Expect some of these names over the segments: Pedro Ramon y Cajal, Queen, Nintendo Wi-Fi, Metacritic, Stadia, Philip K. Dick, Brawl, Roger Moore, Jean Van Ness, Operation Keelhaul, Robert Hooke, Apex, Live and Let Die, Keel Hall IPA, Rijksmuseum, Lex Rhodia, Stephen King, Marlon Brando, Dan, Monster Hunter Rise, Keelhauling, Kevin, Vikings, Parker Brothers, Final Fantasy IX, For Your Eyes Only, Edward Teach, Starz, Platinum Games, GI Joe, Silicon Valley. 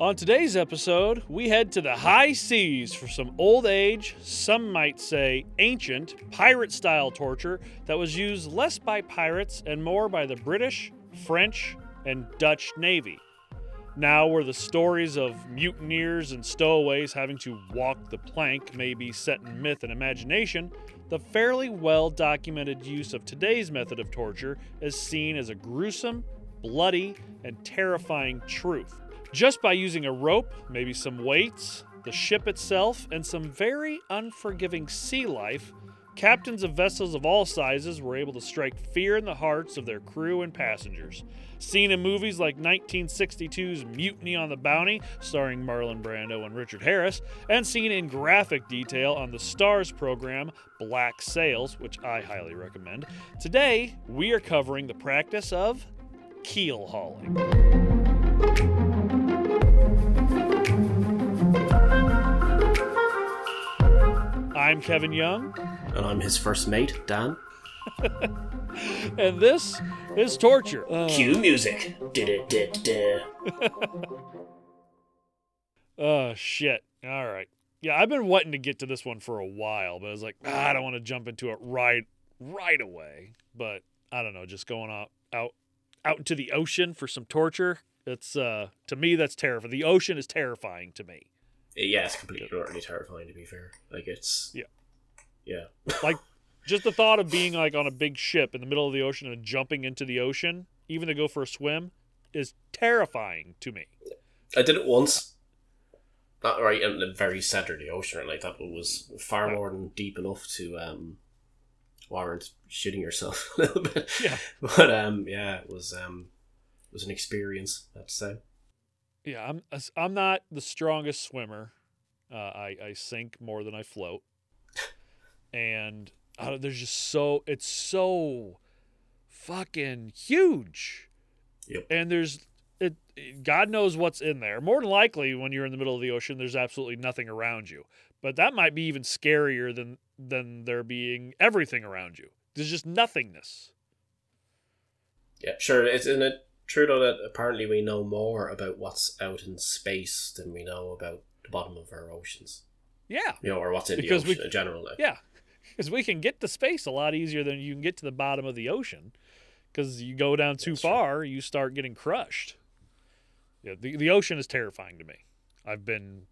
On today's episode, we head to the high seas for some old age, some might say ancient, pirate-style torture that was used less by pirates and more by the British, French, and Dutch Navy. Now, where the stories of mutineers and stowaways having to walk the plank may be set in myth and imagination, the fairly well-documented use of today's method of torture is seen as a gruesome, bloody, and terrifying truth. Just by using a rope, maybe some weights, the ship itself, and some very unforgiving sea life, captains of vessels of all sizes were able to strike fear in the hearts of their crew and passengers. Seen in movies like 1962's Mutiny on the Bounty, starring Marlon Brando and Richard Harris, and seen in graphic detail on the Starz program Black Sails, which I highly recommend, today we are covering the practice of keel hauling. I'm Kevin Young. And I'm his first mate, Dan. And this is Torture. Cue music. Oh, shit. All right. Yeah, I've been wanting to get to this one for a while, but I was like, I don't want to jump into it right away. But, I don't know, just going out into the ocean for some torture, it's, to me, that's terrifying. The ocean is terrifying to me. Yeah, it's completely terrifying, to be fair. Like, it's... Yeah. Like, just the thought of being, like, on a big ship in the middle of the ocean and jumping into the ocean, even to go for a swim, is terrifying to me. I did it once. Not right in the very centre of the ocean or like that, but it was far more than deep enough to warrant shitting yourself a little bit. Yeah. But, it was an experience, I'd say. Yeah, I'm not the strongest swimmer. I sink more than I float, and it's so fucking huge. Yep. And God knows what's in there. More than likely, when you're in the middle of the ocean, there's absolutely nothing around you. But that might be even scarier than there being everything around you. There's just nothingness. Yeah, sure. Isn't it true though that apparently we know more about what's out in space than we know about the bottom of our oceans? Yeah. You know, or what's in the ocean in general. Like. Yeah. Because we can get to space a lot easier than you can get to the bottom of the ocean. Because you go down too far, you start getting crushed. Yeah, the ocean is terrifying to me. I've been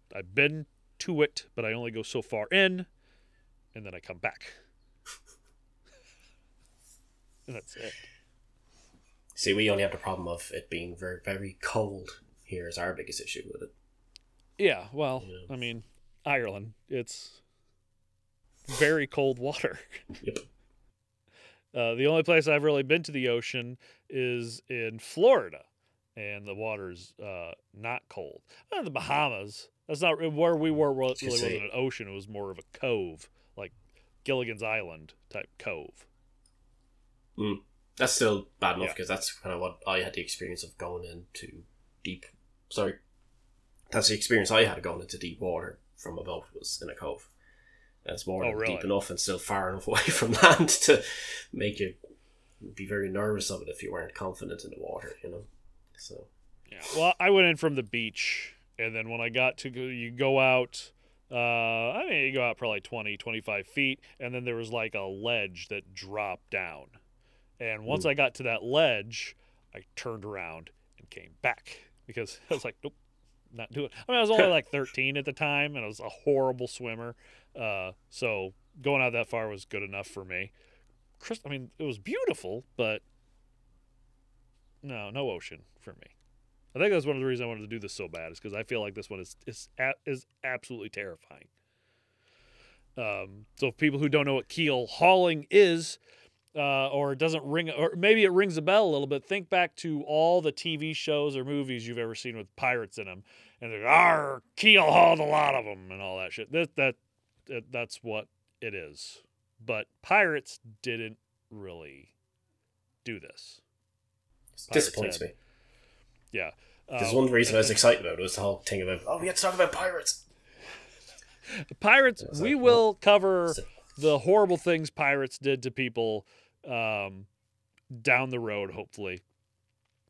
to it, but I only go so far in, and then I come back. And that's it. See, we only have the problem of it being very, very cold here is our biggest issue with it. Yeah, well, yeah. I mean, Ireland, it's very cold water. Yep. The only place I've really been to the ocean is in Florida, and the water's not cold. And the Bahamas, that's not where we were. Really wasn't an ocean; it was more of a cove, like Gilligan's Island type cove. Hmm. That's still bad enough because that's kind of what I had the experience of going into deep. Sorry, that's the experience I had going into deep water from a boat was in a cove. And it's more deep enough and still far enough away from land to make you be very nervous of it if you weren't confident in the water, you know. So yeah, well, I went in from the beach, and then when I got to you go out probably 20, 25 feet, and then there was like a ledge that dropped down. And once I got to that ledge, I turned around and came back because I was like, nope, not doing it. I mean, I was only like 13 at the time, and I was a horrible swimmer. So going out that far was good enough for me. I mean, it was beautiful, but no ocean for me. I think that's one of the reasons I wanted to do this so bad is because I feel like this one is absolutely terrifying. So people who don't know what keel hauling is... or it doesn't ring, or maybe it rings a bell a little bit. Think back to all the TV shows or movies you've ever seen with pirates in them, and they're keel hauled a lot of them and all that shit. That's what it is. But pirates didn't really do this. Disappoints me. Yeah. There's one reason I was excited about it was the whole thing about, oh, we had to talk about pirates. Pirates, we will cover the horrible things pirates did to people down the road, hopefully.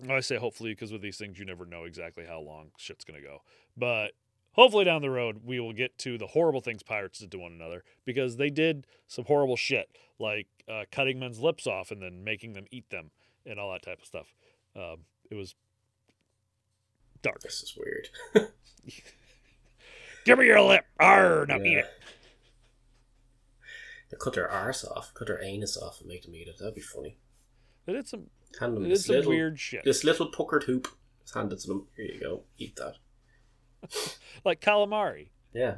I say hopefully because with these things, you never know exactly how long shit's going to go. But hopefully down the road, we will get to the horrible things pirates did to one another because they did some horrible shit, like cutting men's lips off and then making them eat them and all that type of stuff. It was dark. This is weird. Give me your lip. Arr, now eat it. They cut their arse off, cut their anus off and make them eat it. That'd be funny. They did some, weird shit. This little puckered hoop is handed to them. Here you go. Eat that. Like calamari. Yeah.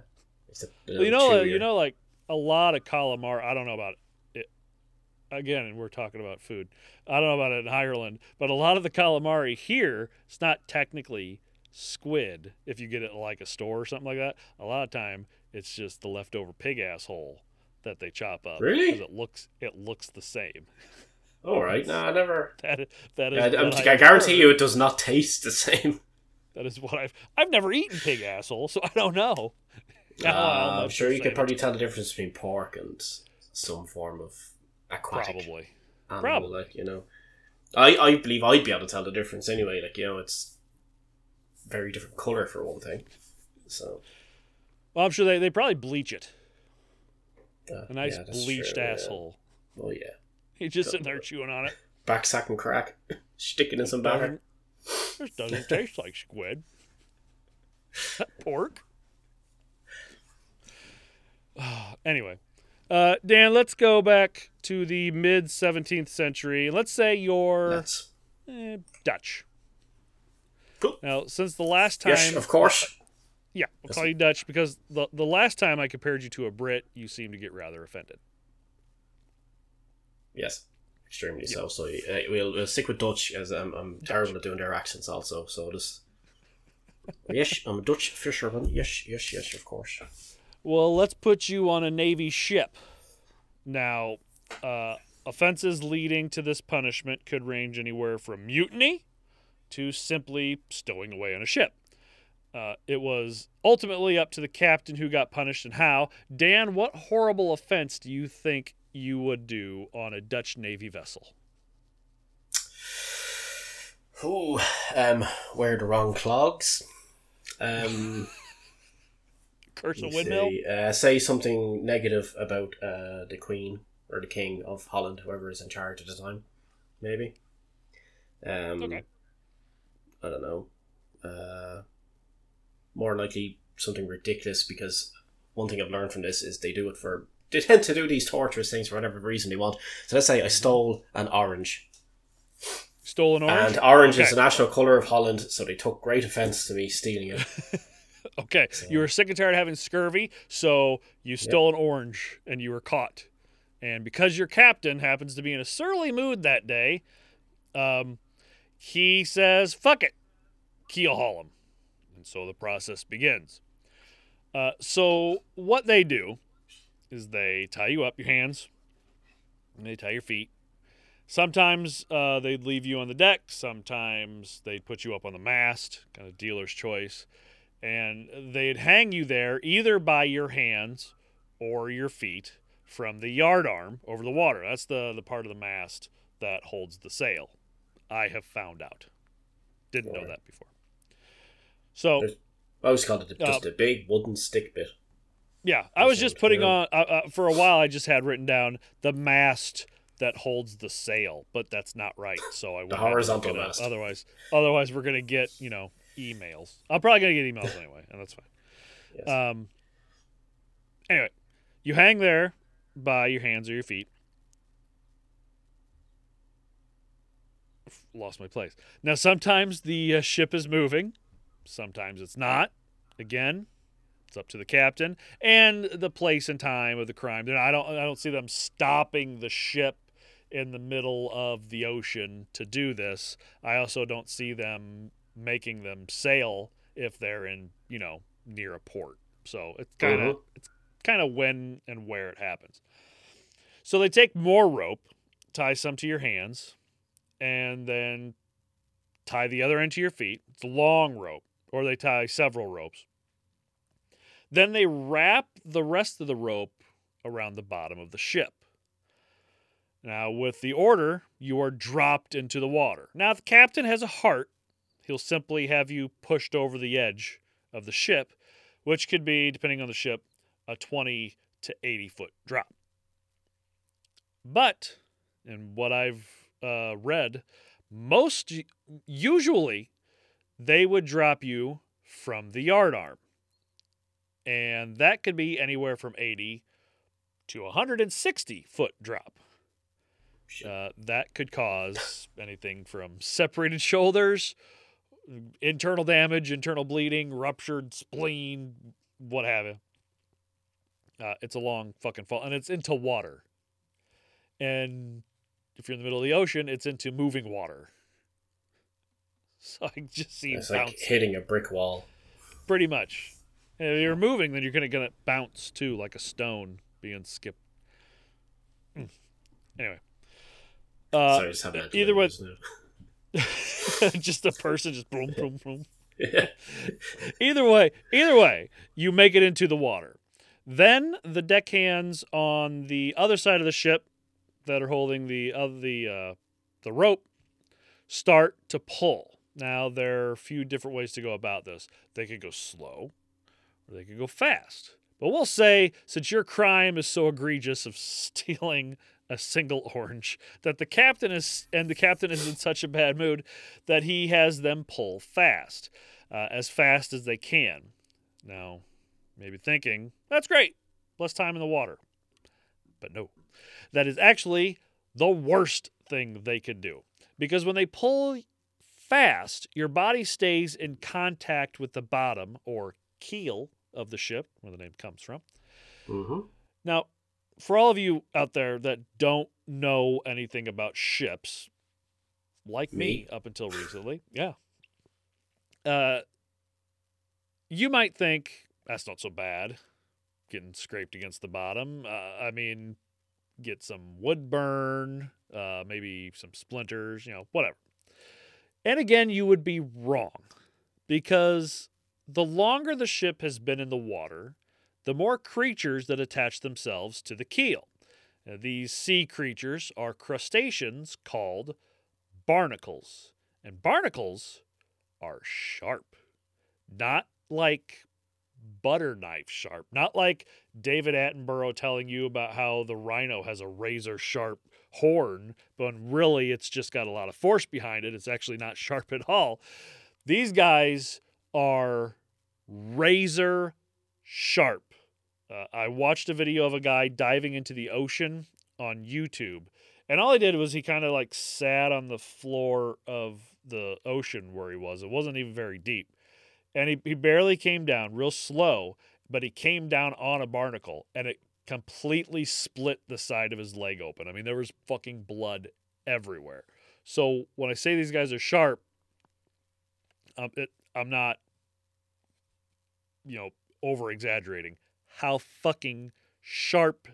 Except, you know, like a lot of calamari. I don't know about it. Again, we're talking about food. I don't know about it in Ireland, but a lot of the calamari here, it's not technically squid if you get it at like a store or something like that. A lot of time, it's just the leftover pig asshole that they chop up. Really? Because it looks the same. All right. No, I never. I guarantee you, it does not taste the same. That is what I've never eaten pig asshole, so I don't know. I'm sure you could probably tell the difference between pork and some form of aquatic animal, probably. Like, you know, I believe I'd be able to tell the difference anyway. Like, you know, it's very different color for one thing. So, well, I'm sure they probably bleach it. A nice bleached asshole. Yeah. Oh yeah, he's just sitting there chewing on it, back sack and crack, sticking in some batter. This doesn't taste like squid. Pork. Anyway, Dan, let's go back to the mid-17th century. Let's say you're Dutch. Cool. Now, since the last time... Yes, of course. Yeah, we'll call you Dutch because the last time I compared you to a Brit, you seemed to get rather offended. Yes. Extremely so. So we'll stick with Dutch, as I'm terrible at doing their accents also. So just yes, I'm a Dutch fisherman. Yes, yes, yes, of course. Well, let's put you on a Navy ship. Now, offenses leading to this punishment could range anywhere from mutiny to simply stowing away on a ship. It was ultimately up to the captain who got punished and how. Dan, what horrible offense do you think you would do on a Dutch Navy vessel? Oh, wear the wrong clogs. Curse a windmill. Say something negative about the Queen or the King of Holland, whoever is in charge at the time. Maybe. Okay. I don't know. More likely something ridiculous, because one thing I've learned from this is they tend to do these torturous things for whatever reason they want. So let's say I stole an orange. Stole an orange? And orange is the national colour of Holland, so they took great offence to me stealing it. Okay. So, you were sick and tired of having scurvy, so you stole an orange and you were caught. And because your captain happens to be in a surly mood that day, he says, fuck it, keel haul him. And so the process begins. So what they do is they tie you up, your hands, and they tie your feet. Sometimes they'd leave you on the deck. Sometimes they'd put you up on the mast, kind of dealer's choice. And they'd hang you there either by your hands or your feet from the yardarm over the water. That's the part of the mast that holds the sail. I have found out. Didn't know that before. So I always called it just a big wooden stick bit. Yeah, I was just putting on, for a while I just had written down the mast that holds the sail, but that's not right, so I won't. The horizontal mast. Otherwise we're going to get, emails. I'm probably going to get emails anyway, and that's fine. Yes. Anyway, you hang there by your hands or your feet. Lost my place. Now, sometimes the ship is moving. Sometimes it's not. Again, it's up to the captain and the place and time of the crime. I don't see them stopping the ship in the middle of the ocean to do this. I also don't see them making them sail if they're in, near a port. So it's kind of when and where it happens. So they take more rope, tie some to your hands, and then tie the other end to your feet. It's a long rope, or they tie several ropes. Then they wrap the rest of the rope around the bottom of the ship. Now, with the order, you are dropped into the water. Now, if the captain has a heart, he'll simply have you pushed over the edge of the ship, which could be, depending on the ship, a 20 to 80-foot drop. But, in what I've read, usually they would drop you from the yardarm. And that could be anywhere from 80 to 160-foot drop. That could cause anything from separated shoulders, internal damage, internal bleeding, ruptured spleen, what have you. It's a long fucking fall, and it's into water. And if you're in the middle of the ocean, it's into moving water. So I just see it's like hitting a brick wall. Pretty much. And if you're moving, then you're going to bounce too, like a stone being skipped. Anyway. Sorry, just having that either way, just a person just boom, boom, boom. Yeah. Either way, you make it into the water. Then the deckhands on the other side of the ship that are holding the rope start to pull. Now there are a few different ways to go about this. They could go slow, or they could go fast. But we'll say, since your crime is so egregious of stealing a single orange, that the captain is in such a bad mood that he has them pull fast as they can. Now, maybe thinking, that's great, less time in the water. But no, that is actually the worst thing they could do. Because when they pull fast, your body stays in contact with the bottom or keel of the ship, where the name comes from. Mm-hmm. Now, for all of you out there that don't know anything about ships, like me up until recently, yeah, you might think, that's not so bad, getting scraped against the bottom. Get some wood burn, maybe some splinters, whatever. And again, you would be wrong, because the longer the ship has been in the water, the more creatures that attach themselves to the keel. Now, these sea creatures are crustaceans called barnacles. And barnacles are sharp. Not like butter knife sharp. Not like David Attenborough telling you about how the rhino has a razor sharp horn, but really it's just got a lot of force behind it. It's actually not sharp at all. These guys are razor sharp. I watched a video of a guy diving into the ocean on YouTube. And all he did was he kind of like sat on the floor of the ocean where he was. It wasn't even very deep. And he barely came down, real slow, but he came down on a barnacle. And it completely split the side of his leg open. I mean, there was fucking blood everywhere. So when I say these guys are sharp, I'm not, over-exaggerating how fucking sharp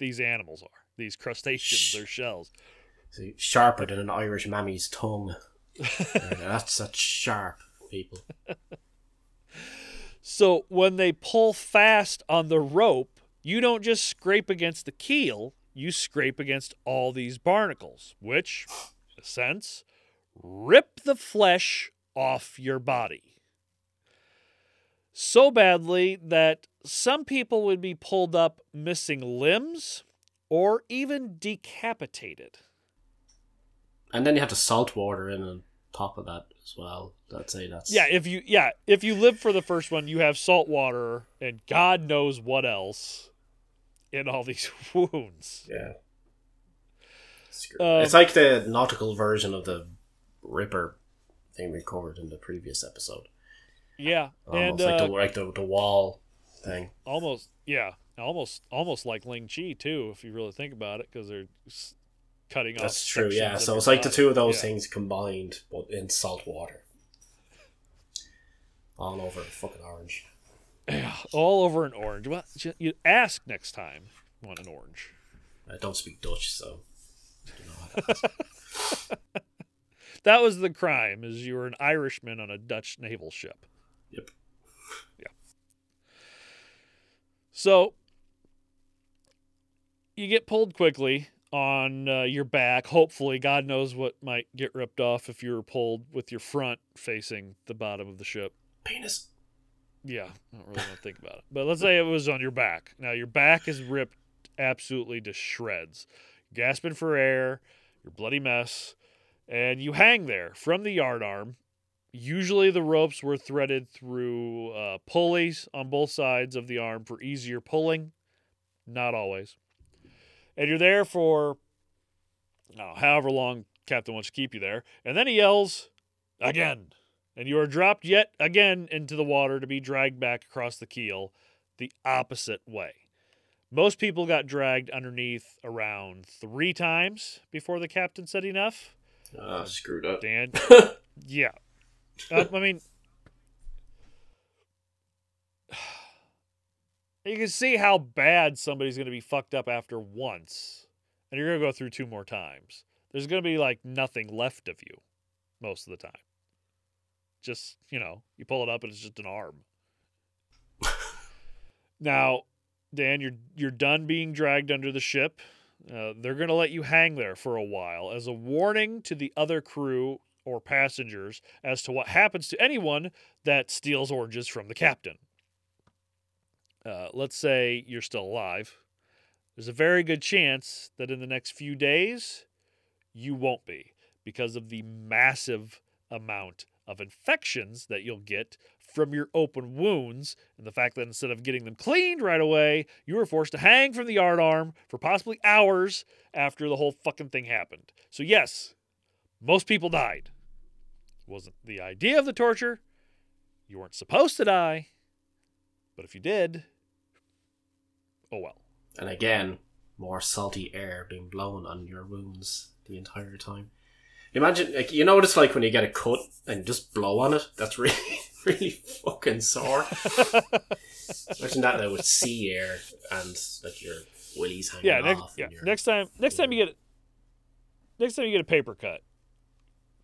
these animals are. These crustaceans, their shells. See, sharper than an Irish mammy's tongue. That's sharp, people. So when they pull fast on the rope, you don't just scrape against the keel, you scrape against all these barnacles, which, in a sense, rip the flesh off your body. So badly that some people would be pulled up missing limbs or even decapitated. And then you have to salt water in on top of that as well. If you live for the first one, you have salt water and God knows what else in all these wounds. Yeah. It's like the nautical version of the Ripper thing we covered in the previous episode. Yeah, almost, and like the wall thing. Almost, yeah, almost like Ling Chi too, if you really think about it, because they're cutting off. That's true. Yeah, so it's like the two of those things combined, but in salt water, all over a fucking orange. Yeah, all over an orange. Well, you ask next time you want an orange. I don't speak Dutch, so I don't know how to ask. That was the crime, is you were an Irishman on a Dutch naval ship. Yep. Yeah. So you get pulled quickly on your back. Hopefully, God knows what might get ripped off if you were pulled with your front facing the bottom of the ship. Penis. Yeah, I don't really want to think about it. But let's say it was on your back. Now, your back is ripped absolutely to shreds. You're gasping for air, you're a bloody mess, and you hang there from the yardarm. Usually the ropes were threaded through pulleys on both sides of the arm for easier pulling. Not always. And you're there for however long Captain wants to keep you there. And then he yells, again. And you are dropped yet again into the water to be dragged back across the keel the opposite way. Most people got dragged underneath around 3 times before the captain said enough. Screwed up. Dan. Yeah. I mean, you can see how bad somebody's going to be fucked up after once. And you're going to go through 2 more times. There's going to be like nothing left of you most of the time. Just, you pull it up and it's just an arm. Now, Dan, you're done being dragged under the ship. They're going to let you hang there for a while as a warning to the other crew or passengers as to what happens to anyone that steals oranges from the captain. Let's say you're still alive. There's a very good chance that in the next few days, you won't be because of the massive amount of infections that you'll get from your open wounds and the fact that instead of getting them cleaned right away, you were forced to hang from the yardarm for possibly hours after the whole fucking thing happened. So yes, most people died. It wasn't the idea of the torture. You weren't supposed to die. But if you did, oh well. And again, more salty air being blown on your wounds the entire time. Imagine, like, you know what it's like when you get a cut and just blow on it? That's really, really fucking sore. Imagine that now with sea air and like your willies hanging off. Yeah, next time you get a paper cut,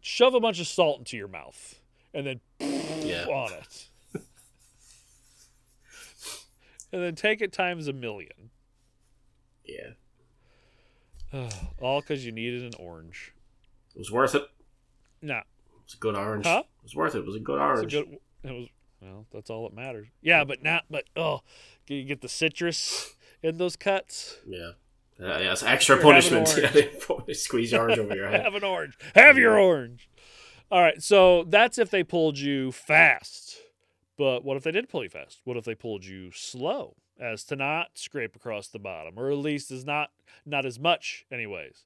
shove a bunch of salt into your mouth and then on it, and then take it times 1,000,000. Yeah. All because you needed an orange. It was worth it. No. It was a good orange. Huh? It was worth it. It was a good orange. That's all that matters. Yeah, but you get the citrus in those cuts. Yeah. Yeah, it's extra punishment. Yeah, squeeze your orange over your head. Have an orange. Have your orange. All right, so that's if they pulled you fast. But what if they did pull you fast? What if they pulled you slow as to not scrape across the bottom, or at least is not as much anyways?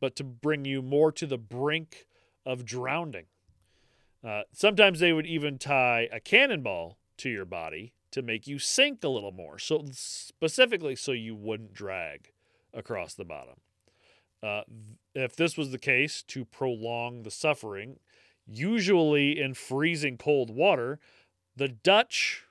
But to bring you more to the brink of drowning. Sometimes they would even tie a cannonball to your body to make you sink a little more, so specifically so you wouldn't drag across the bottom. If this was the case, to prolong the suffering, usually in freezing cold water, the Dutch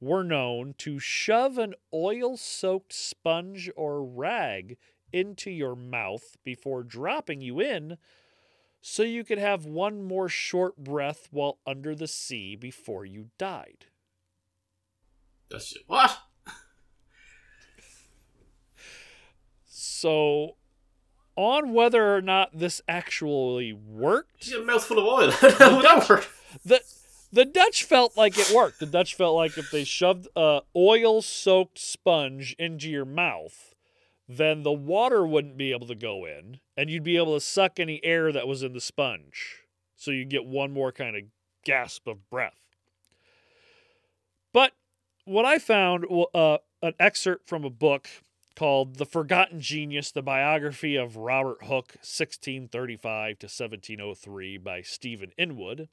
were known to shove an oil-soaked sponge or rag into your mouth before dropping you in so you could have one more short breath while under the sea before you died. That's it. What? So, on whether or not this actually worked... You get a mouthful of oil. The Dutch felt like it worked. The Dutch felt like if they shoved an oil-soaked sponge into your mouth, then the water wouldn't be able to go in, and you'd be able to suck any air that was in the sponge. So you'd get one more kind of gasp of breath. But what I found, an excerpt from a book called The Forgotten Genius, The Biography of Robert Hooke, 1635 to 1703 by Stephen Inwood.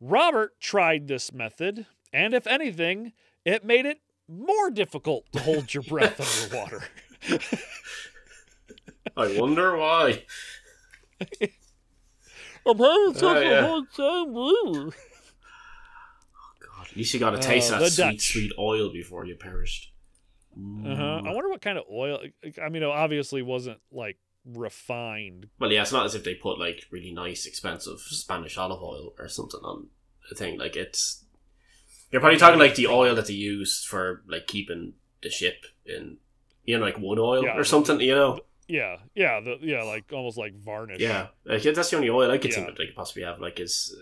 Robert tried this method, and if anything, it made it more difficult to hold your breath underwater. I wonder why. I'm having such a hard time. Oh God! At least you got to taste that sweet oil before you perished. I wonder what kind of oil. I mean, it obviously wasn't like refined. Well, yeah, it's not as if they put like really nice, expensive Spanish olive oil or something on the thing. Like, it's, you're probably talking like the oil that they used for like keeping the ship in, you know, like wood oil or something, you know. Yeah, like almost like varnish. Yeah, like, that's the only oil I could think of they could possibly have. Like, is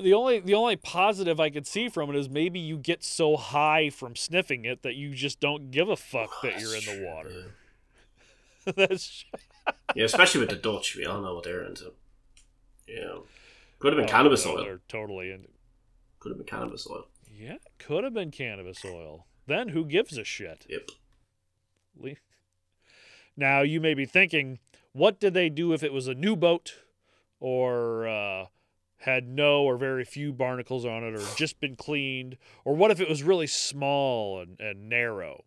the only positive I could see from it is maybe you get so high from sniffing it that you just don't give a fuck that you're in the water. Yeah. Yeah, especially with the Dutch, we all know what they're into. Yeah, could have been cannabis oil. They're totally into. Could have been cannabis oil. Yeah, could have been cannabis oil. Then who gives a shit? Yep. Now you may be thinking, what did they do if it was a new boat, or had no or very few barnacles on it, or just been cleaned, or what if it was really small and narrow?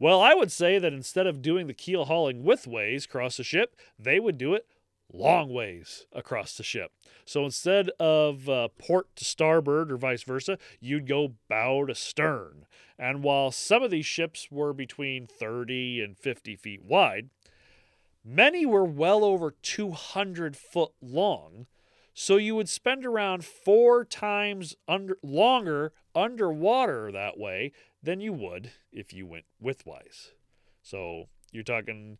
Well, I would say that instead of doing the keel hauling with ways across the ship, they would do it long ways across the ship. So instead of port to starboard or vice versa, you'd go bow to stern. And while some of these ships were between 30 and 50 feet wide, many were well over 200 foot long. So you would spend around 4 times longer underwater that way than you would if you went widthwise. So you're talking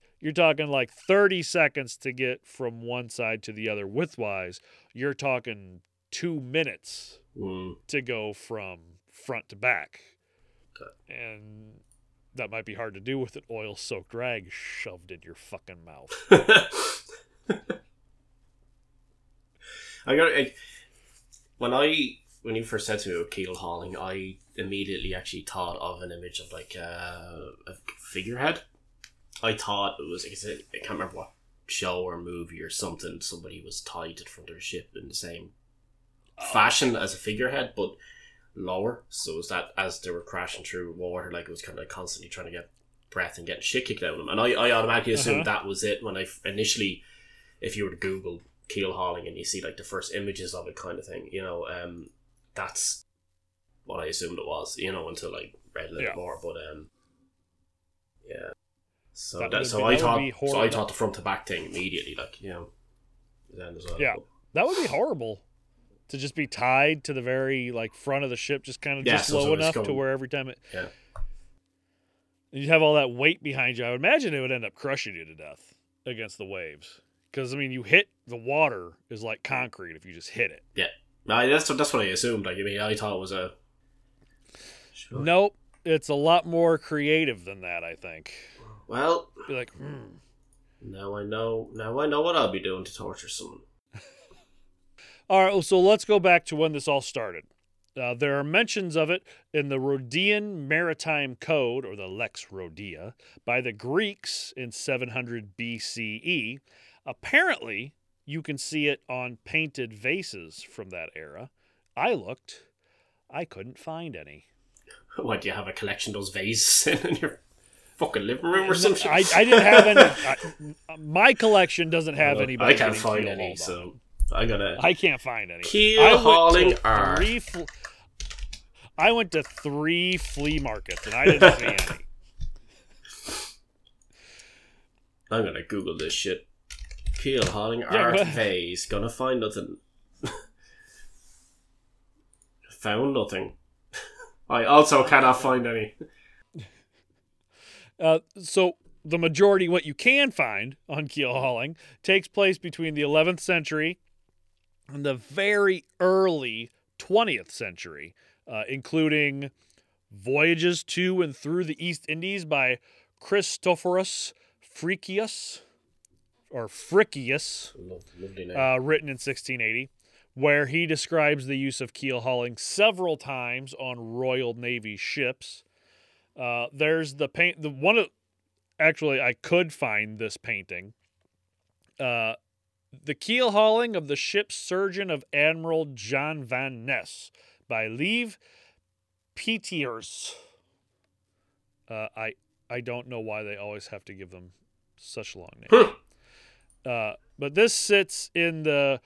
like 30 seconds to get from one side to the other widthwise. You're talking 2 minutes to go from front to back. Okay. And that might be hard to do with an oil-soaked rag shoved in your fucking mouth. When you first said to me about keel hauling, I immediately actually thought of an image of like a figurehead. I thought it was, I can't remember what show or movie or something, somebody was tied to the front of their ship in the same fashion as a figurehead, but lower. So it was that as they were crashing through water, like it was kind of like constantly trying to get breath and getting shit kicked out of them. And I automatically assumed that was it when I initially, if you were to Google keel hauling and you see like the first images of it kind of thing, you know, that's what I assumed it was, you know, until I read a little more, but yeah. So I thought the front to back thing immediately, like, you know, then as well. Yeah, that would be horrible to just be tied to the very like front of the ship, just kind of just low enough to where every time it, you'd have all that weight behind you. I would imagine it would end up crushing you to death against the waves, because I mean, you hit the water is like concrete if you just hit it. Yeah, no, that's what I assumed. Like, I mean, I thought it was a nope. It's a lot more creative than that, I think. Well, be like, Now I know what I'll be doing to torture someone. All right, so let's go back to when this all started. There are mentions of it in the Rhodian Maritime Code, or the Lex Rhodia, by the Greeks in 700 BCE. Apparently, you can see it on painted vases from that era. I looked. I couldn't find any. Why, do you have a collection of those vases in your fucking living room or something? I didn't have any. My collection doesn't have any. I can't find any, so I'm gonna. I can't find any. Keel hauling art. I went to 3 flea markets and I didn't see any. I'm gonna Google this shit. Keel hauling art vase. Gonna find nothing. Found nothing. I also cannot find any. So the majority, what you can find on keel hauling, takes place between the 11th century and the very early 20th century, including voyages to and through the East Indies by Christophorus Frikius, or Frikius, written in 1680, where he describes the use of keel hauling several times on Royal Navy ships. There's the paint. The one of, actually, I could find this painting. The keel hauling of the ship's surgeon of Admiral Jean Van Ness by Lieve Petiers. I don't know why they always have to give them such a long name. But this sits in the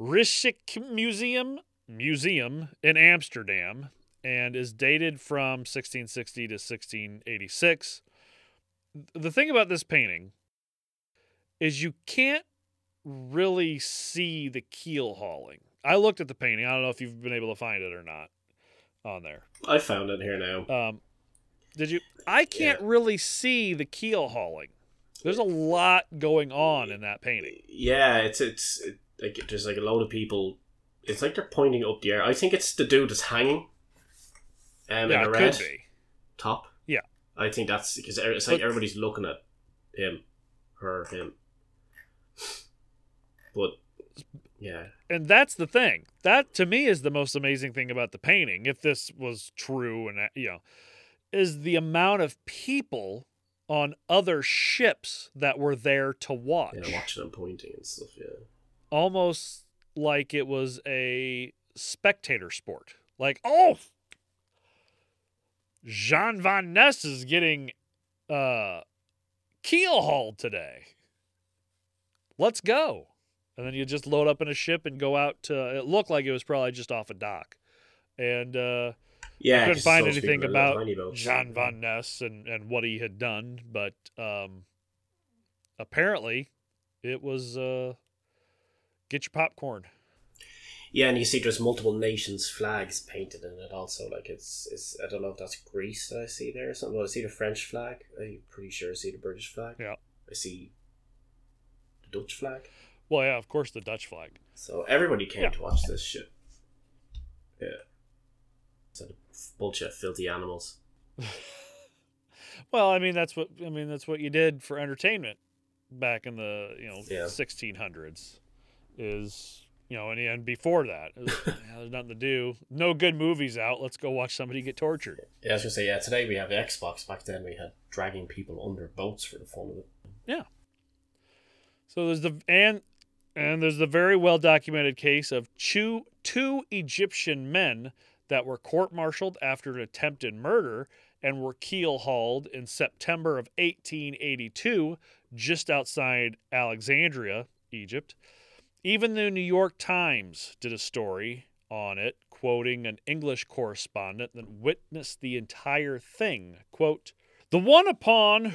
Rijksmuseum in Amsterdam, and is dated from 1660 to 1686. the thing about this painting is you can't really see the keel hauling. I looked at the painting. I don't know if you've been able to find it or not on there. I found it here now. Did you? I can't really see the keel hauling. There's a lot going on in that painting. Yeah, it's like there's like a load of people. It's like they're pointing up the air. I think it's the dude that's hanging. In a red top. Yeah, I think that's because it's like everybody's looking at him, her, him. But yeah, and that's the thing. That to me is the most amazing thing about the painting. If this was true, and is the amount of people on other ships that were there to watch. Yeah, watching and pointing and stuff, yeah. Almost like it was a spectator sport. Like, oh, Jean Van Ness is getting keel hauled today. Let's go. And then you just load up in a ship and go out to, it looked like it was probably just off a dock. And, I couldn't find anything about Jean Van Ness and what he had done, but apparently it was get your popcorn. Yeah, and you see there's multiple nations' flags painted in it also. Like it's I don't know if that's Greece that I see there or something. Well, I see the French flag. I'm pretty sure I see the British flag. Yeah. I see the Dutch flag. Well, yeah, of course the Dutch flag. So everybody came to watch this shit. Yeah. So bullshit of filthy animals. Well, that's what you did for entertainment back in the 1600s is and before that was, there's nothing to do, no good movies out, let's go watch somebody get tortured. I was gonna say today we have the Xbox, back then we had dragging people under boats for the fun of it. So there's the and there's the very well documented case of two Egyptian men that were court-martialed after an attempted murder and were keel-hauled in September of 1882 just outside Alexandria, Egypt. Even the New York Times did a story on it, quoting an English correspondent that witnessed the entire thing. Quote, "The one upon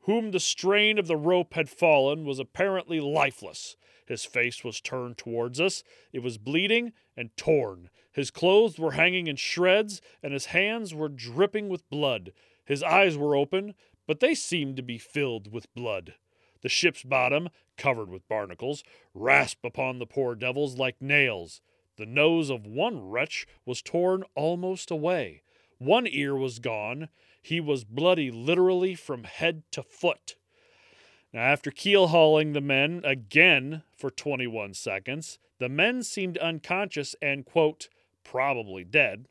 whom the strain of the rope had fallen was apparently lifeless. His face was turned towards us. It was bleeding and torn. His clothes were hanging in shreds, and his hands were dripping with blood. His eyes were open, but they seemed to be filled with blood. The ship's bottom, covered with barnacles, rasped upon the poor devils like nails. The nose of one wretch was torn almost away. One ear was gone. He was bloody literally from head to foot." Now, after keel-hauling the men again for 21 seconds, the men seemed unconscious and, quote, "probably dead."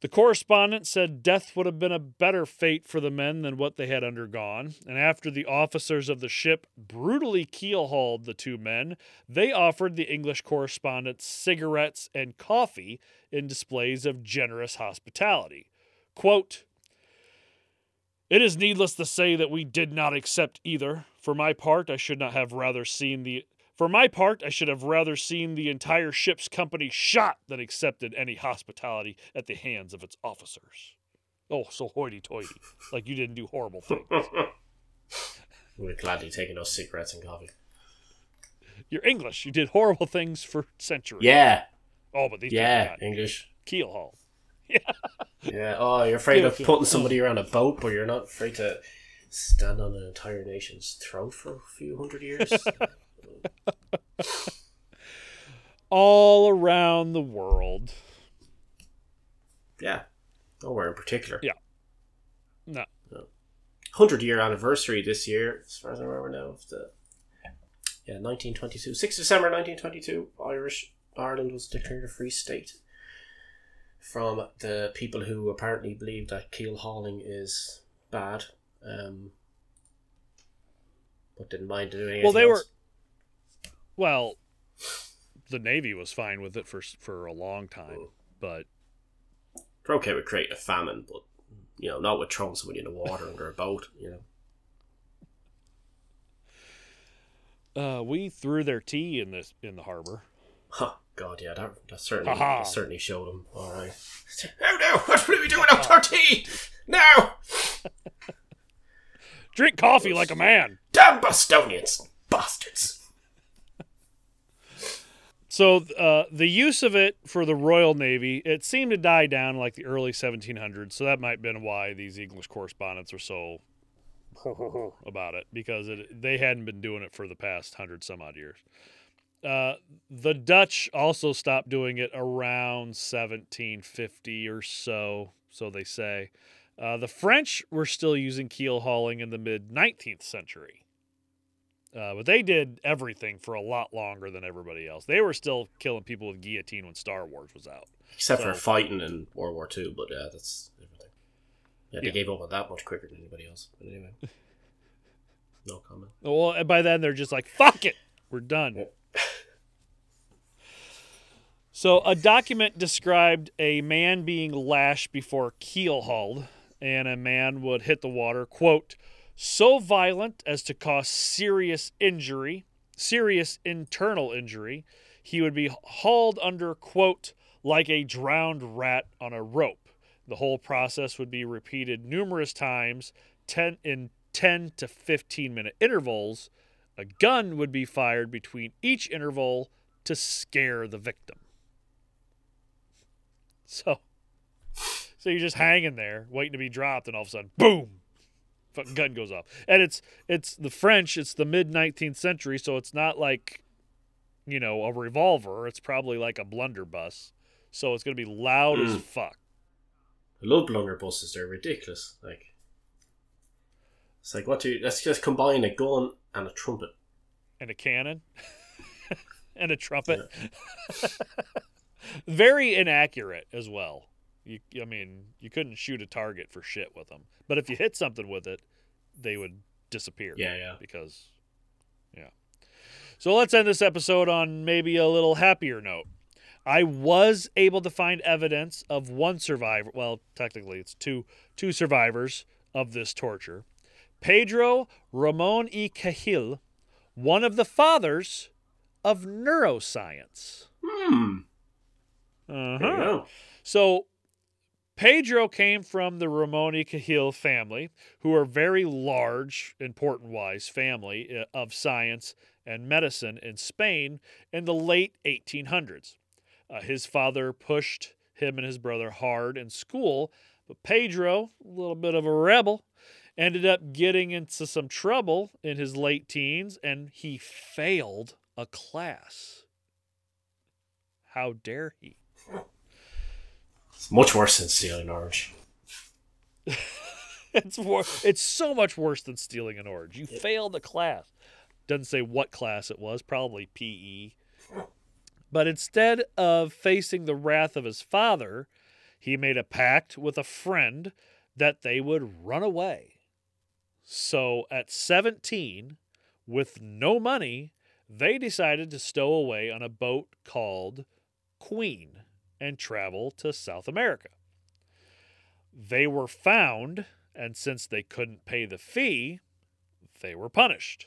The correspondent said death would have been a better fate for the men than what they had undergone, and after the officers of the ship brutally keel-hauled the two men, they offered the English correspondent cigarettes and coffee in displays of generous hospitality. Quote, "It is needless to say that we did not accept either. For my part, I should have rather seen the entire ship's company shot than accepted any hospitality at the hands of its officers." Oh, so hoity-toity. Like you didn't do horrible things. We're gladly taking those cigarettes and coffee. You're English. You did horrible things for centuries. Yeah. Oh, but these people got English. Keel haul. Yeah. Yeah. Oh, you're afraid of putting somebody around a boat, but you're not afraid to stand on an entire nation's throat for a few hundred years. All around the world. Yeah. Nowhere in particular. Yeah. No. 100-year anniversary this year, as far as I remember now, of the 1922. 6th December 1922, Ireland was declared a free state from the people who apparently believe that keel hauling is bad, but didn't mind doing it. Well, the Navy was fine with it for a long time, but they're okay with creating a famine, but not with throwing somebody in the water under a boat. We threw their tea in the harbor. Huh. God, yeah, that certainly showed them. All right. Oh no! What will we do without our tea? No. Drink coffee like a man. Damn Bostonians. Bastards. So the use of it for the Royal Navy, it seemed to die down in like the early 1700s. So that might have been why these English correspondents are so about it, because they hadn't been doing it for the past 100 some odd years. The Dutch also stopped doing it around 1750 or so, so they say. The French were still using keel hauling in the mid-19th century. But they did everything for a lot longer than everybody else. They were still killing people with guillotine when Star Wars was out. Except for fighting in World War II, but yeah, that's everything. Yeah, they gave up on that much quicker than anybody else. But anyway, no comment. Well, by then they're just like, fuck it! We're done. Yeah. So a document described a man being lashed before keel-hauled, and a man would hit the water, quote, so violent as to cause serious injury, serious internal injury. He would be hauled under, quote, like a drowned rat on a rope. The whole process would be repeated numerous times, 10 to 15-minute intervals. A gun would be fired between each interval to scare the victim. So you're just hanging there, waiting to be dropped, and all of a sudden, boom! Fucking gun goes off. And it's the French, it's the mid-19th century, so it's not like, you know, a revolver. It's probably like a blunderbuss. So it's going to be loud as fuck. I love blunderbusses. They're ridiculous. It's like, what do you... Let's just combine a gun and a trumpet. And a cannon. And a trumpet. Yeah. Very inaccurate as well. You couldn't shoot a target for shit with them. But if you hit something with it, they would disappear. Yeah. Because, yeah. So let's end this episode on maybe a little happier note. I was able to find evidence of one survivor. Well, technically it's two survivors of this torture. Pedro Ramon y Cajal, one of the fathers of neuroscience. So Pedro came from the Ramon y Cajal family, who are very large, important-wise family of science and medicine in Spain in the late 1800s. His father pushed him and his brother hard in school, but Pedro, a little bit of a rebel, ended up getting into some trouble in his late teens, and he failed a class. How dare he? It's much worse than stealing an orange. It's so much worse than stealing an orange. You failed a class. Doesn't say what class it was, probably PE. But instead of facing the wrath of his father, he made a pact with a friend that they would run away. So at 17, with no money, they decided to stow away on a boat called Queen and travel to South America. They were found, and since they couldn't pay the fee, they were punished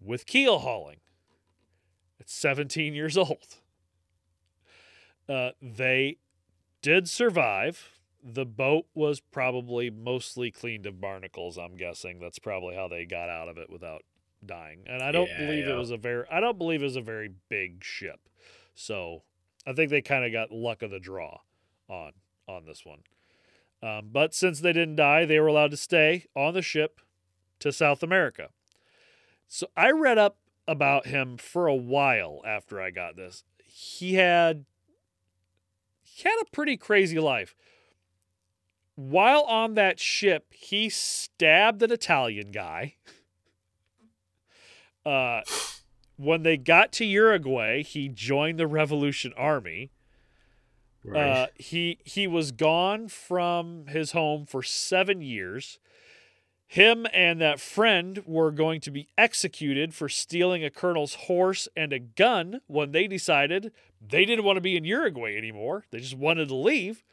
with keel hauling at 17 years old. They did survive. The boat was probably mostly cleaned of barnacles, I'm guessing. That's probably how they got out of it without dying. And I don't believe it was a very big ship. So I think they kind of got luck of the draw on this one. But since they didn't die, they were allowed to stay on the ship to South America. So I read up about him for a while after I got this. He had a pretty crazy life. While on that ship, he stabbed an Italian guy. When they got to Uruguay, he joined the Revolution Army. Right. He was gone from his home for 7 years. Him and that friend were going to be executed for stealing a colonel's horse and a gun when they decided they didn't want to be in Uruguay anymore. They just wanted to leave.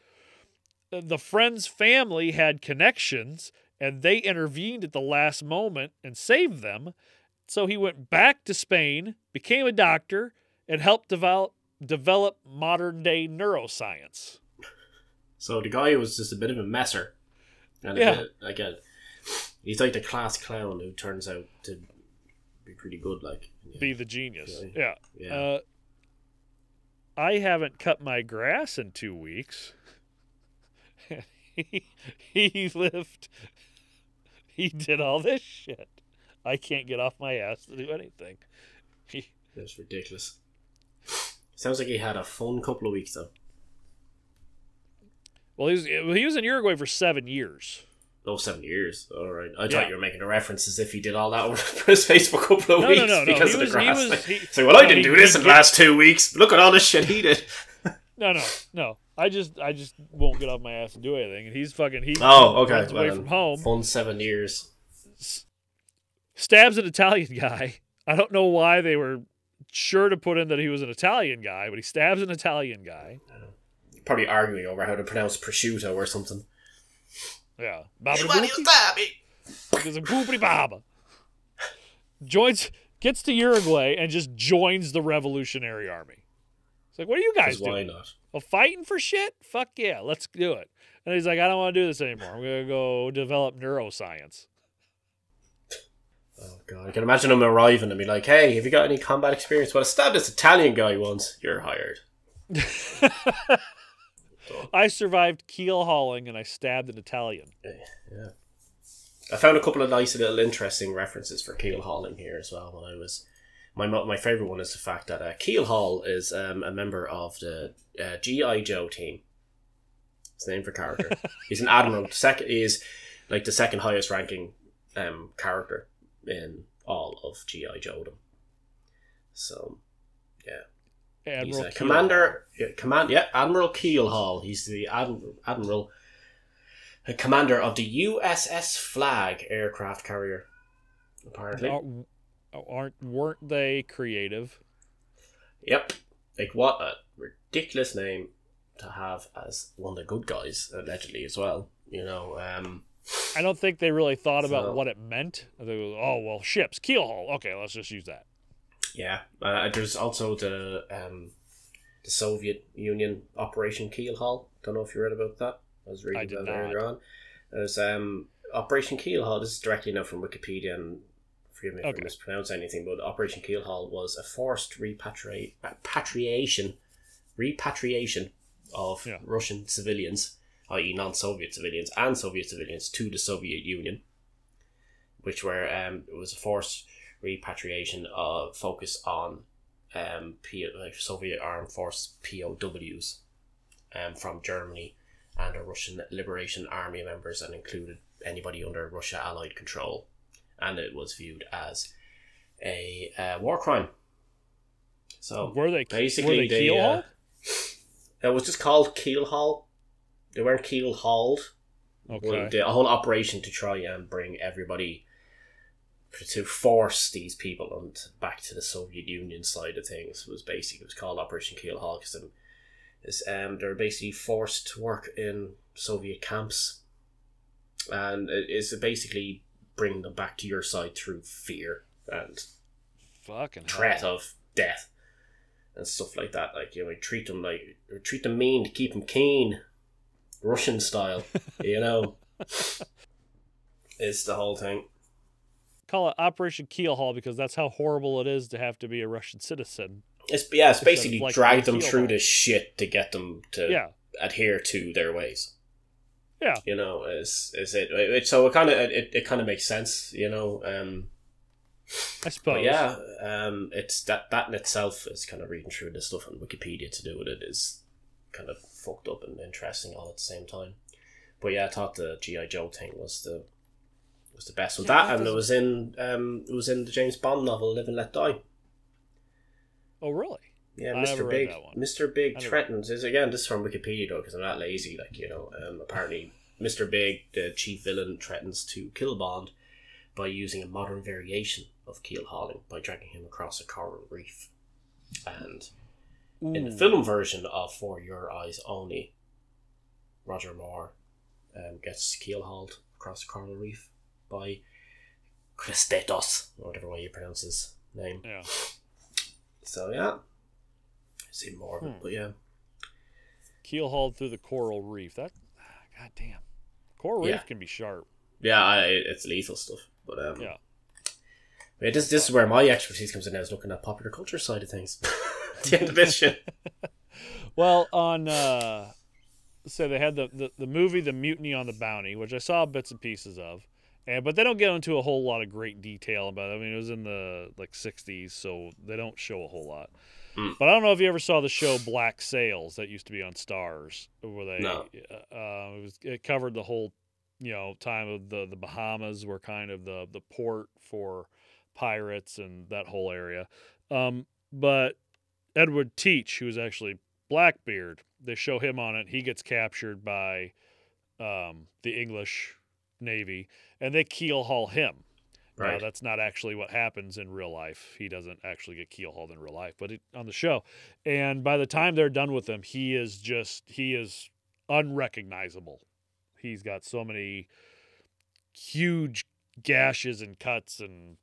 The friend's family had connections, and they intervened at the last moment and saved them. So he went back to Spain, became a doctor, and helped develop modern-day neuroscience. So the guy was just a bit of a messer. And again, He's like the class clown who turns out to be pretty good, like. Yeah. Be the genius. Yeah. Yeah. I haven't cut my grass in 2 weeks. He lived. He did all this shit. I can't get off my ass to do anything. That's ridiculous. Sounds like he had a fun couple of weeks, though. Well, he was in Uruguay for 7 years. Oh, 7 years. All right. I thought you were making a reference as if he did all that over his face for a couple of weeks because of the grass. I didn't do this in the last 2 weeks. But look at all this shit he did. No. I just won't get off my ass and do anything. And he's fucking... He runs away from home. Fun 7 years. Stabs an Italian guy. I don't know why they were sure to put in that he was an Italian guy, but he stabs an Italian guy. Probably arguing over how to pronounce prosciutto or something. Yeah. Baba. Gets to Uruguay and just joins the Revolutionary Army. It's like, what are you guys doing? Why not? Well, fighting for shit? Fuck yeah, let's do it. And he's like, I don't want to do this anymore. I'm going to go develop neuroscience. Oh, God. I can imagine him arriving and be like, hey, have you got any combat experience? Well, I stabbed this Italian guy once. You're hired. I survived keel hauling and I stabbed an Italian. Yeah. I found a couple of nice little interesting references for keel hauling here as well. When I was, my favorite one is the fact that Keel Hall is a member of the GI Joe team. It's named for character. He's an admiral. He is like the second highest ranking character in all of GI Joe. So, yeah. Admiral he's a Admiral Keel Hall. He's the commander of the USS Flagg aircraft carrier. Apparently, weren't they creative? Yep. Like what a ridiculous name to have as one of the good guys, allegedly as well. You know, I don't think they really thought about what it meant. They were, ships keel haul. Okay, let's just use that. Yeah, there's also the Soviet Union Operation Keelhaul. Don't know if you read about that. I was reading about it earlier on. There's Operation Keelhaul. This is directly now from Wikipedia, and forgive me if I mispronounce anything, but Operation Keelhaul was a forced repatriation of Russian civilians, i.e. non-Soviet civilians, and Soviet civilians to the Soviet Union, which were, it was a forced repatriation of focus on Soviet Armed Force POWs from Germany and the Russian Liberation Army members, and included anybody under Russia Allied control. And it was viewed as a war crime. So were they basically keel hauled? It was just called keel haul. They weren't keel hauled. Okay. The whole operation to try and bring everybody, to force these people back to the Soviet Union side of things, it was called Operation Keelhaul because they were basically forced to work in Soviet camps, and it's basically bring them back to your side through fear and threat of death and stuff like that. Like, you know, treat them mean to keep them keen, Russian style. You know, it's the whole thing. Call it Operation Keel Hall because that's how horrible it is to have to be a Russian citizen. It's basically drag them through this shit to get them to adhere to their ways. Yeah, you know, is it? So it kind of makes sense, you know. I suppose. But yeah, it's that in itself is kind of reading through this stuff on Wikipedia to do with it is kind of fucked up and interesting all at the same time. But yeah, I thought the G.I. Joe thing was the best one. Yeah, that and it was in the James Bond novel Live and Let Die. Oh really? Yeah, Mr. Big threatens is again, this is from Wikipedia though, because I'm not lazy, like, you know, apparently Mr. Big, the chief villain, threatens to kill Bond by using a modern variation of keel hauling by dragging him across a coral reef. And in the film version of For Your Eyes Only, Roger Moore gets keel hauled across a coral reef by Christophorus, or whatever way you pronounce his name. Yeah. So yeah, I see more of it, but yeah. Keel hauled through the coral reef. That, goddamn, coral reef can be sharp. Yeah, it's lethal stuff. But yeah. I mean, this is where my expertise comes in now, is looking at popular culture side of things. At the end of this shit. Well, on so they had the movie The Mutiny on the Bounty, which I saw bits and pieces of. But they don't get into a whole lot of great detail about it. I mean, it was in the like 60s, so they don't show a whole lot. Mm. But I don't know if you ever saw the show Black Sails that used to be on Starz, where they it covered the whole, you know, time of the Bahamas were kind of the port for pirates and that whole area. But Edward Teach, who was actually Blackbeard, they show him on it. He gets captured by the English Navy, and they keel haul him. Right. That's not actually what happens in real life. He doesn't actually get keel hauled in real life, but on the show. And by the time they're done with him, he is unrecognizable. He's got so many huge gashes and cuts, and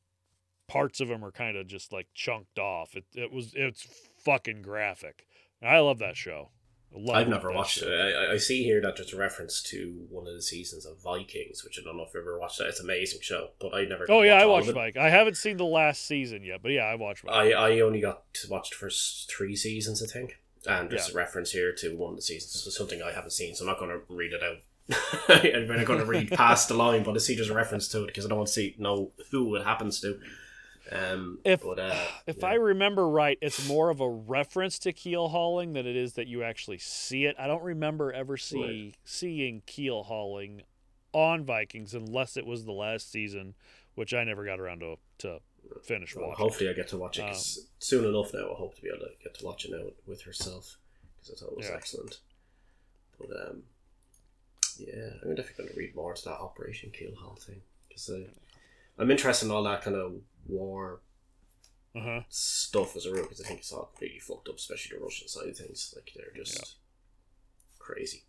parts of him are kind of just like chunked off. It's fucking graphic. And I love that show. I've never watched it. I see here that there's a reference to one of the seasons of Vikings, which I don't know if you've ever watched that. It's an amazing show, but I never. Oh yeah, I watched Vikings. I haven't seen the last season yet, but yeah, I watched. I only got to watch the first 3 seasons, I think, and there's a reference here to one of the seasons. So something I haven't seen, so I'm not going to read it out. I'm not going to read past the line, but I see there's a reference to it because I don't want to know who it happens to. If I remember right, it's more of a reference to keel hauling than it is that you actually see it. I don't remember ever seeing keel hauling on Vikings unless it was the last season, which I never got around to finish watching. Hopefully I get to watch it soon enough now. I hope to be able to get to watch it now with herself, because I thought it was excellent. But yeah, I'm definitely going to read more to that Operation Keelhaul thing, because I'm interested in all that kind of war stuff as a rule, because I think it's all really fucked up, especially the Russian side of things. Like, they're just crazy.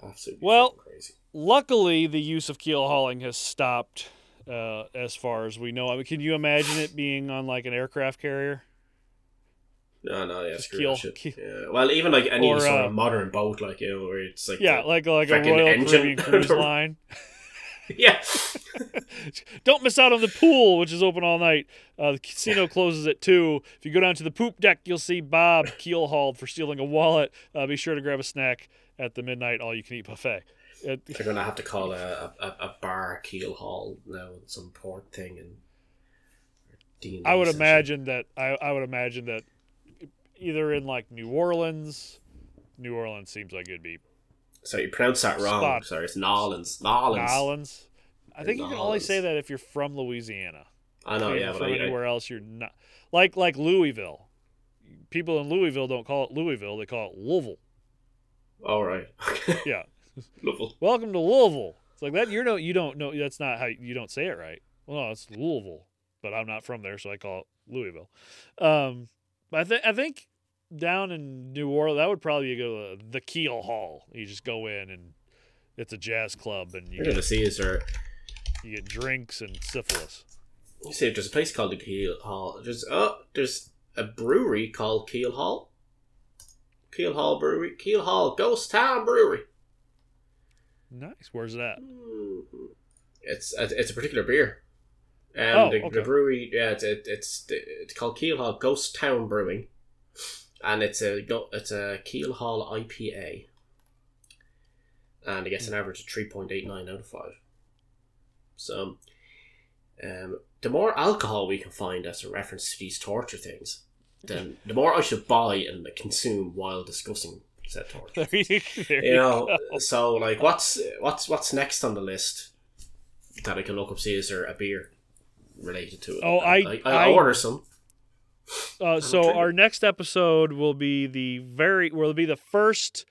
Absolutely crazy. Luckily, the use of keel hauling has stopped as far as we know. I mean, can you imagine it being on like an aircraft carrier? No, yeah, screw that shit. Yeah. Well, even like any sort of modern boat, like, you know, where it's like like a Royal Caribbean Cruise Line. Yeah. Don't miss out on the pool, which is open all night. The casino closes at 2:00. If you go down to the poop deck, you'll see Bob keel hauled for stealing a wallet. Be sure to grab a snack at the midnight all-you-can-eat buffet. They're going to have to call a bar keel haul now, some port thing. And I would imagine that either in like New Orleans seems like it'd be. So you pronounce that wrong. Sorry, it's Nolans. I think you can only say that if you're from Louisiana. I know, yeah. From anywhere else, you're not. Like Louisville. People in Louisville don't call it Louisville; they call it Louisville. All right. Yeah. Louisville. Welcome to Louisville. It's like that. You don't know. That's not how you don't say it right. Well, no, it's Louisville, but I'm not from there, so I call it Louisville. But I think down in New Orleans, that would probably go to the Keel Hall. You just go in, and it's a jazz club, and you get drinks and syphilis. You see, there's a place called the Keel Hall. There's a brewery called Keel Hall. Keel Hall Brewery. Keel Hall Ghost Town Brewery. Nice. Where's that? It's a particular beer. The brewery, it's called Keel Hall Ghost Town Brewing, and it's a Keel Hall IPA, and it gets an average of 3.89 out of 5. So, the more alcohol we can find as a reference to these torture things, then the more I should buy and consume while discussing said torture. There you go. So like, what's next on the list that I can look up? See, is there a beer related to it? I'll order some. So our next episode will be the first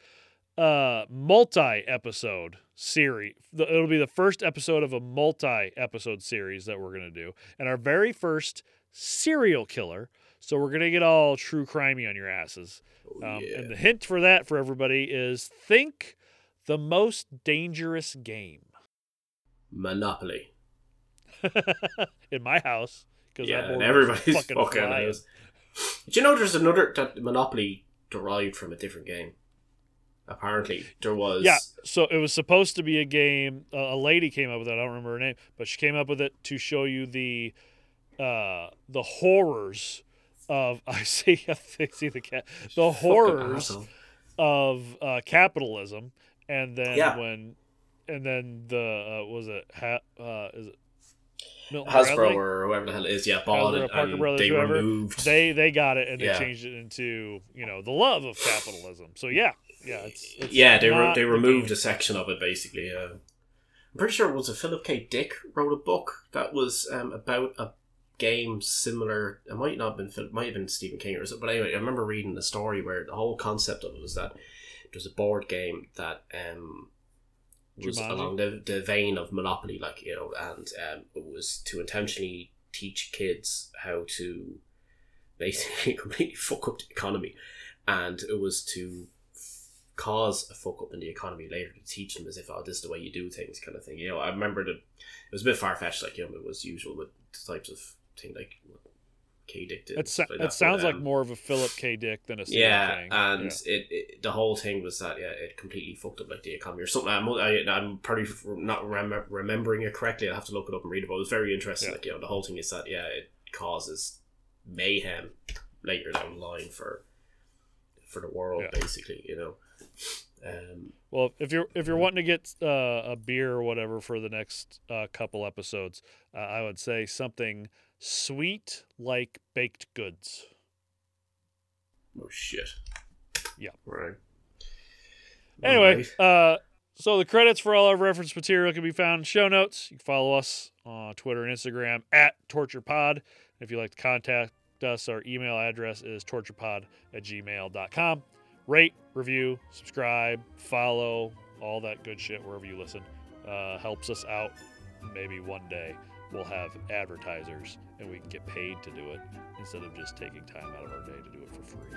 multi-episode series. It'll be the first episode of a multi-episode series that we're going to do, and our very first serial killer. So we're going to get all true crimey on your asses. And the hint for that for everybody is, think the most dangerous game. Monopoly. In my house, because everybody's fucking out. Do you know there's another that Monopoly derived from a different game? apparently. There was... Yeah, so it was supposed to be a game. A lady came up with it. I don't remember her name. But she came up with it to show you the horrors of... The horrors of capitalism. And then when... And then the... was it... is it... Milton Hasbro Bradley? Or whoever the hell it is, bought it, Parker Brothers, they whoever. Removed. They got it and they changed it into the love of capitalism. So it's they removed a section of it basically. I'm pretty sure it was a Philip K. Dick wrote a book that was about a game similar. It might not have been Philip, might have been Stephen King or something. But anyway, I remember reading the story where the whole concept of it was that there's a board game that. Was along the vein of Monopoly, and it was to intentionally teach kids how to basically completely fuck up the economy, and it was to cause a fuck up in the economy later to teach them as if, oh, this is the way you do things, kind of thing. I remember that it was a bit far fetched, it was usual with the types of thing like what K. Dick did. It sounds like more of a Philip K. Dick than a Stephen King. It the whole thing was that it completely fucked up like the economy or something. I'm probably not remembering it correctly. I'll have to look it up and read it. But it was very interesting. Yeah. The whole thing is that it causes mayhem later down the line for the world basically. Well, if you're wanting to get a beer or whatever for the next couple episodes, I would say something. Sweet like baked goods. Oh shit. Yeah. Right. Anyway, so the credits for all our reference material can be found in show notes. You can follow us on Twitter and Instagram at TorturePod. If you'd like to contact us, our email address is torturepod@gmail.com. Rate, review, subscribe, follow, all that good shit wherever you listen. Helps us out. Maybe one day we'll have advertisers and we can get paid to do it instead of just taking time out of our day to do it for free.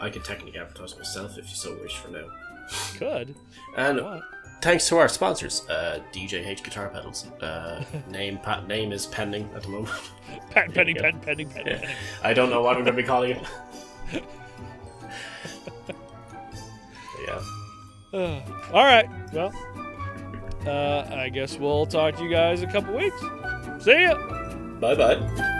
I could technically advertise myself if you so wish for now. You could. And thanks to our sponsors, DJH Guitar Pedals. Name is pending at the moment. Pending. I don't know what I'm going to be calling it. All right. Well... I guess we'll talk to you guys in a couple weeks. See ya! Bye-bye.